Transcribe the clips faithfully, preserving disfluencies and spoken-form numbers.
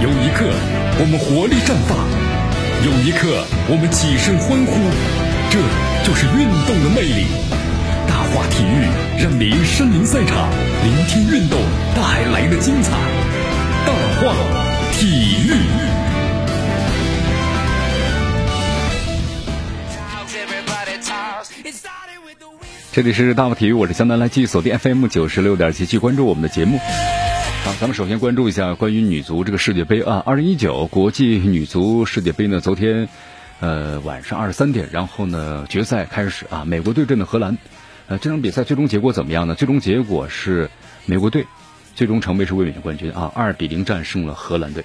有一刻我们活力绽放，有一刻我们起身欢呼，这就是运动的魅力。大话体育让您身临赛场，聆听运动带来的精彩。大话体育。这里是大话体育，我是江南，来继续锁定 F M 九十六点七，继续关注我们的节目。啊，咱们首先关注一下关于女足这个世界杯啊，二零一九国际女足世界杯呢，昨天呃晚上二十三点，然后呢决赛开始啊，美国队对阵的荷兰。呃，这场比赛最终结果怎么样呢？最终结果是美国队最终成为是卫冕冠军啊，二比零战胜了荷兰队。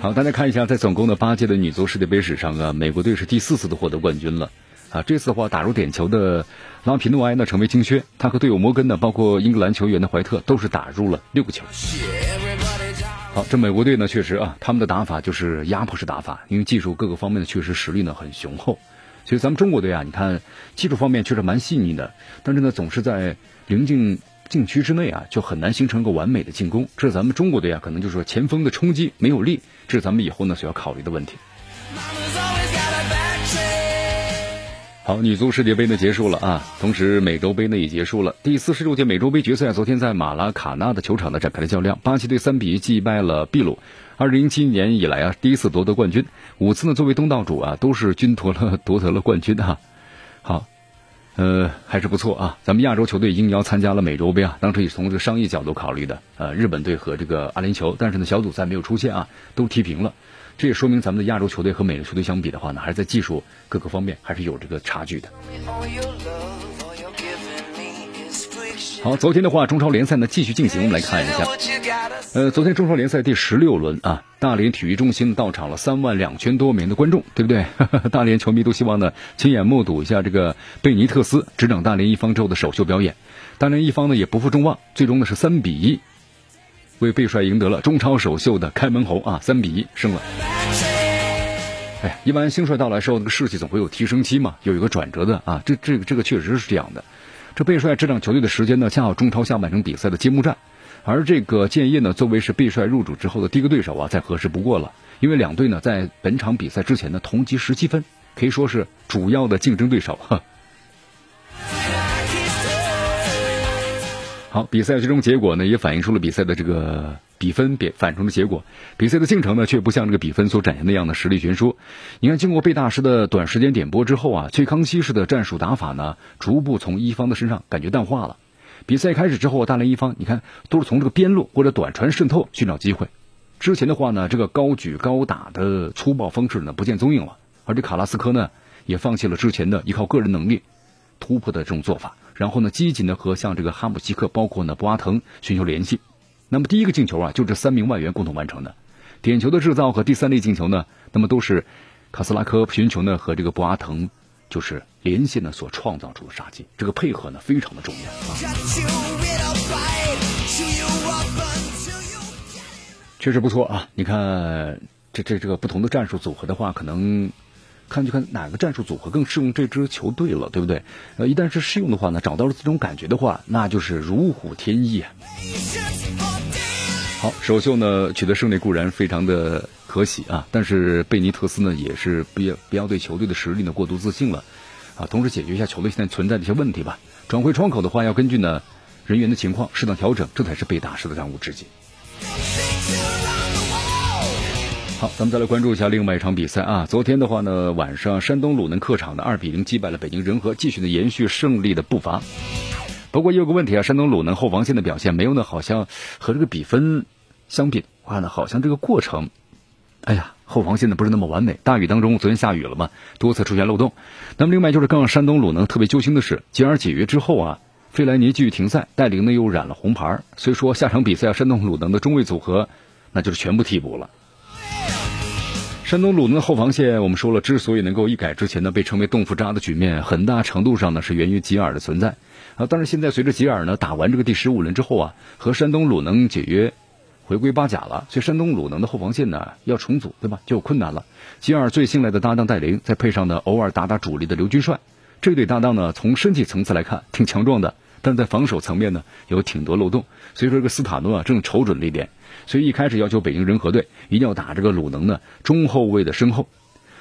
好，大家看一下，在总共的八届的女足世界杯史上啊，美国队是第四次的获得冠军了。啊，这次的话打入点球的拉皮诺埃呢成为金靴，他和队友摩根呢，包括英格兰球员的怀特都是打入了六个球。好，这美国队呢确实啊，他们的打法就是压迫式打法，因为技术各个方面的确实实力呢很雄厚。所以咱们中国队啊，你看技术方面确实蛮细腻的，但是呢总是在临近禁区之内啊，就很难形成一个完美的进攻。这是咱们中国队啊，可能就是说前锋的冲击没有力，这是咱们以后呢所要考虑的问题。好，女足世界杯呢结束了啊，同时美洲杯呢也结束了。第四十六届美洲杯决赛昨天在马拉卡纳的球场呢展开了较量，巴西队三比一击败了秘鲁。二零零七年以来啊，第一次夺得冠军，五次呢作为东道主啊，都是均夺了夺得了冠军啊。好，呃，还是不错啊。咱们亚洲球队应邀参加了美洲杯啊，当时也是从这个商业角度考虑的。呃，日本队和这个阿联酋，但是呢小组赛没有出现啊，都踢平了。这也说明咱们的亚洲球队和美洲球队相比的话呢，还是在技术各个方面还是有这个差距的。好，昨天的话，中超联赛呢继续进行，我们来看一下。呃，昨天中超联赛第十六轮啊，大连体育中心到场了三万两千多名的观众，对不对？呵呵，大连球迷都希望呢亲眼目睹一下这个贝尼特斯执掌大连一方之后的首秀表演。大连一方呢也不负众望，最终呢是三比一。为贝帅赢得了中超首秀的开门红啊，三比一胜了。哎，一般新帅到来时候，那个士气总会有提升期嘛，有一个转折的啊，这这个这个确实是这样的。这贝帅执掌球队的时间呢，恰好中超下半程比赛的揭幕战，而这个建业呢，作为是贝帅入主之后的第一个对手啊，再合适不过了，因为两队呢在本场比赛之前呢同积十七分，可以说是主要的竞争对手哈。好，比赛最终结果呢，也反映出了比赛的这个比分比反映出的结果。比赛的进程呢，却不像这个比分所展现那样的实力悬殊。你看，经过贝大师的短时间点拨之后啊，崔康熙式的战术打法呢，逐步从一方的身上感觉淡化了。比赛开始之后，大连一方你看都是从这个边路或者短传渗透寻找机会。之前的话呢，这个高举高打的粗暴方式呢，不见踪影了。而这卡拉斯科呢，也放弃了之前的依靠个人能力突破的这种做法。然后呢，积极的和像这个哈姆西克，包括呢博阿滕寻求联系。那么第一个进球啊，就这三名外援共同完成的。点球的制造和第三粒进球呢，那么都是卡斯拉科寻求呢和这个博阿滕就是联系呢所创造出的杀机。这个配合呢非常的重要啊，确实不错啊。你看这这这个不同的战术组合的话，可能。看就看哪个战术组合更适用这支球队了，对不对？呃，一旦是适用的话呢，找到了这种感觉的话，那就是如虎添翼啊。好，首秀呢取得胜利固然非常的可喜啊，但是贝尼特斯呢也是不要不要对球队的实力呢过度自信了啊，同时解决一下球队现在存在的一些问题吧。转会窗口的话，要根据呢人员的情况适当调整，这才是贝大师的当务之急。好，咱们再来关注一下另外一场比赛啊。昨天的话呢，晚上山东鲁能客场的二比零击败了北京人和，继续的延续胜利的步伐。不过也有个问题啊，山东鲁能后防线的表现没有呢，好像和这个比分相比的话呢，好像这个过程，哎呀，后防线呢不是那么完美。大雨当中，昨天下雨了嘛，多次出现漏洞。那么另外就是更让山东鲁能特别揪心的是，继而解约之后啊，费莱尼继续停赛，戴琳呢又染了红牌，所以说下场比赛啊，山东鲁能的中卫组合那就是全部替补了。山东鲁能的后防线，我们说了，之所以能够一改之前呢被称为"豆腐渣"的局面，很大程度上呢是源于吉尔的存在啊。但是现在随着吉尔呢打完这个第十五轮之后啊，和山东鲁能解约回归巴甲了，所以山东鲁能的后防线呢要重组，对吧？就有困难了。吉尔最信赖的搭档戴琳，再配上呢偶尔打打主力的刘军帅，这对搭档呢从身体层次来看挺强壮的，但在防守层面呢有挺多漏洞，所以说这个斯塔诺啊正瞅准了一点，所以一开始要求北京人和队一定要打这个鲁能呢中后卫的身后。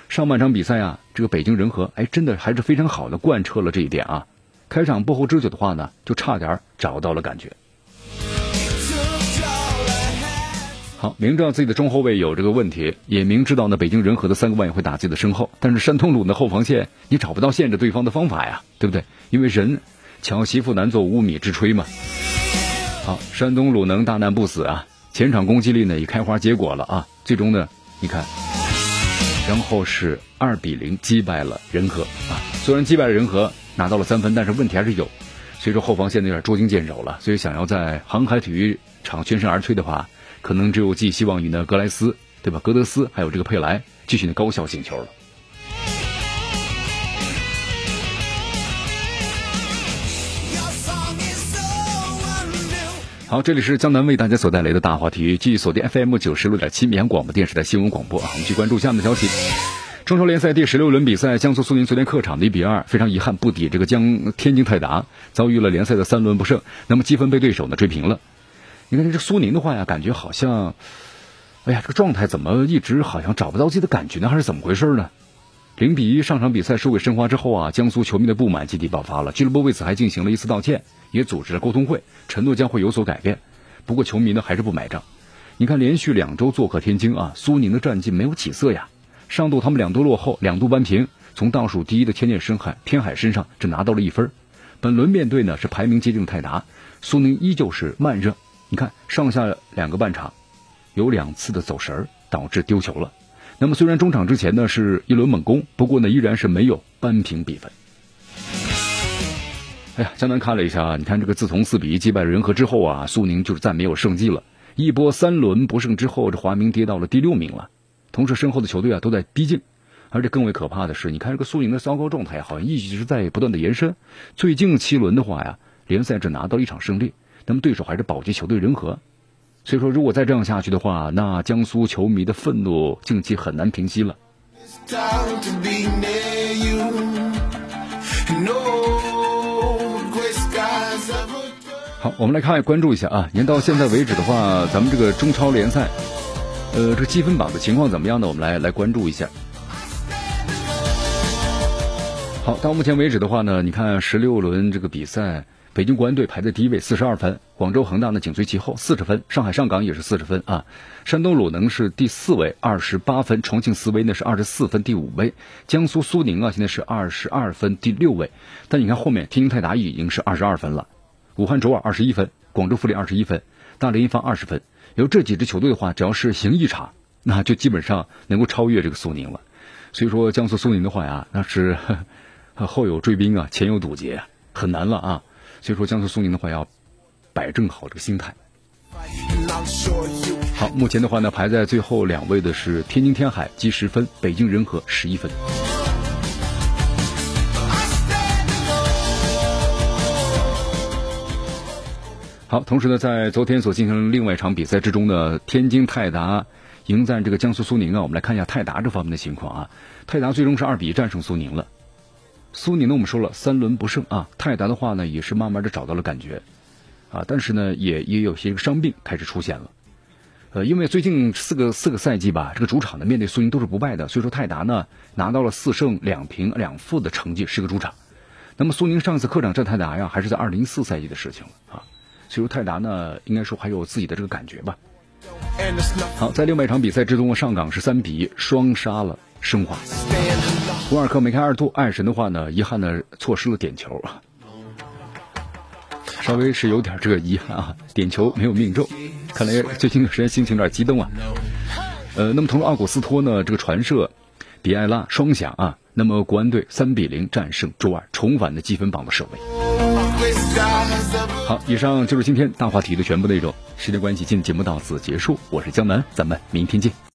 上半场比赛啊，这个北京人和哎真的还是非常好的贯彻了这一点啊，开场不后之久的话呢就差点找到了感觉。好，明知道自己的中后卫有这个问题，也明知道呢北京人和的三个外援会打自己的身后，但是山东鲁能的后防线你找不到限制对方的方法呀，对不对？因为人巧媳妇难做无米之炊嘛。好，山东鲁能大难不死啊，前场攻击力呢也开花结果了啊，最终呢你看然后是二比零击败了人和啊，虽然击败了人和拿到了三分，但是问题还是有，所以说后防线有点捉襟见肘了，所以想要在航海体育场全身而退的话，可能只有寄希望于呢格莱斯，对吧？格德斯还有这个佩莱继续的高效进球了。好，这里是江南为大家所带来的大话体育，继续锁定 F M 九十六点七 绵阳广播电视台新闻广播啊，我们去关注下面的消息。中超联赛第十六轮比赛，江苏苏宁昨天客场的一比二，非常遗憾不敌这个江天津泰达，遭遇了联赛的三轮不胜，那么积分被对手呢追平了。你看这苏宁的话呀，感觉好像，哎呀，这个状态怎么一直好像找不到自己的感觉呢？还是怎么回事呢？零比一上场比赛输给申花之后啊，江苏球迷的不满集体爆发了，俱乐部为此还进行了一次道歉，也组织了沟通会，承诺将会有所改变。不过球迷呢还是不买账。你看连续两周做客天津啊，苏宁的战绩没有起色呀。上度他们两度落后，两度扳平，从倒数第一的天津深海天海身上只拿到了一分。本轮面对呢是排名接近泰达，苏宁依旧是慢热。你看上下两个半场有两次的走神导致丢球了，那么虽然中场之前呢是一轮猛攻，不过呢依然是没有扳平比分。哎呀，江南看了一下，你看这个自从四比一击败人和之后啊，苏宁就是再没有胜绩了，一波三轮不胜之后，这华明跌到了第六名了，同时身后的球队啊都在逼近，而且更为可怕的是，你看这个苏宁的糟糕状态好像一直在不断的延伸，最近七轮的话呀，联赛只拿到一场胜利，那么对手还是保级球队人和，所以说如果再这样下去的话，那江苏球迷的愤怒近期很难平息了。好，我们来看关注一下啊，您到现在为止的话，咱们这个中超联赛，呃，这个积分榜的情况怎么样呢？我们来来关注一下。好，到目前为止的话呢，你看十六轮这个比赛。北京国安队排在第一位四十二分，广州恒大呢紧随其后四十分，上海上港也是四十分啊。山东鲁能是第四位二十八分，重庆斯威呢是二十四分第五位，江苏苏宁啊现在是二十二分第六位。但你看后面天津泰达已经是二十二分了，武汉卓尔二十一分，广州富力二十一分，大连一方二十分。由这几支球队的话，只要是赢一场，那就基本上能够超越这个苏宁了。所以说江苏苏宁的话呀，那是后有追兵啊，前有堵截，很难了啊。所以说江苏苏宁的话要摆正好这个心态。好，目前的话呢排在最后两位的是天津天海积十分，北京人和十一分。好，同时呢在昨天所进行的另外一场比赛之中呢，天津泰达迎战这个江苏苏宁啊，我们来看一下泰达这方面的情况啊。泰达最终是二比一战胜苏宁了。苏宁呢我们说了三轮不胜啊，泰达的话呢也是慢慢的找到了感觉啊，但是呢也也有些伤病开始出现了，呃因为最近四个四个赛季吧，这个主场呢面对苏宁都是不败的，所以说泰达呢拿到了四胜两平两负的成绩，是个主场。那么苏宁上次客场战泰达呀还是在二零一四赛季的事情了啊，所以说泰达呢应该说还有自己的这个感觉吧。好，在另外一场比赛之中，上港是三比一双杀了申花。博尔克梅开二度，爱神的话呢，遗憾呢错失了点球啊，稍微是有点这个遗憾啊，点球没有命中，看来最近的时间心情有点激动啊。呃，那么同时奥古斯托呢，这个传射，比埃拉双响啊，那么国安队三比零战胜周二，重返的积分榜的首位。好，以上就是今天大话体育的全部内容，时间关系，今天节目到此结束，我是江南，咱们明天见。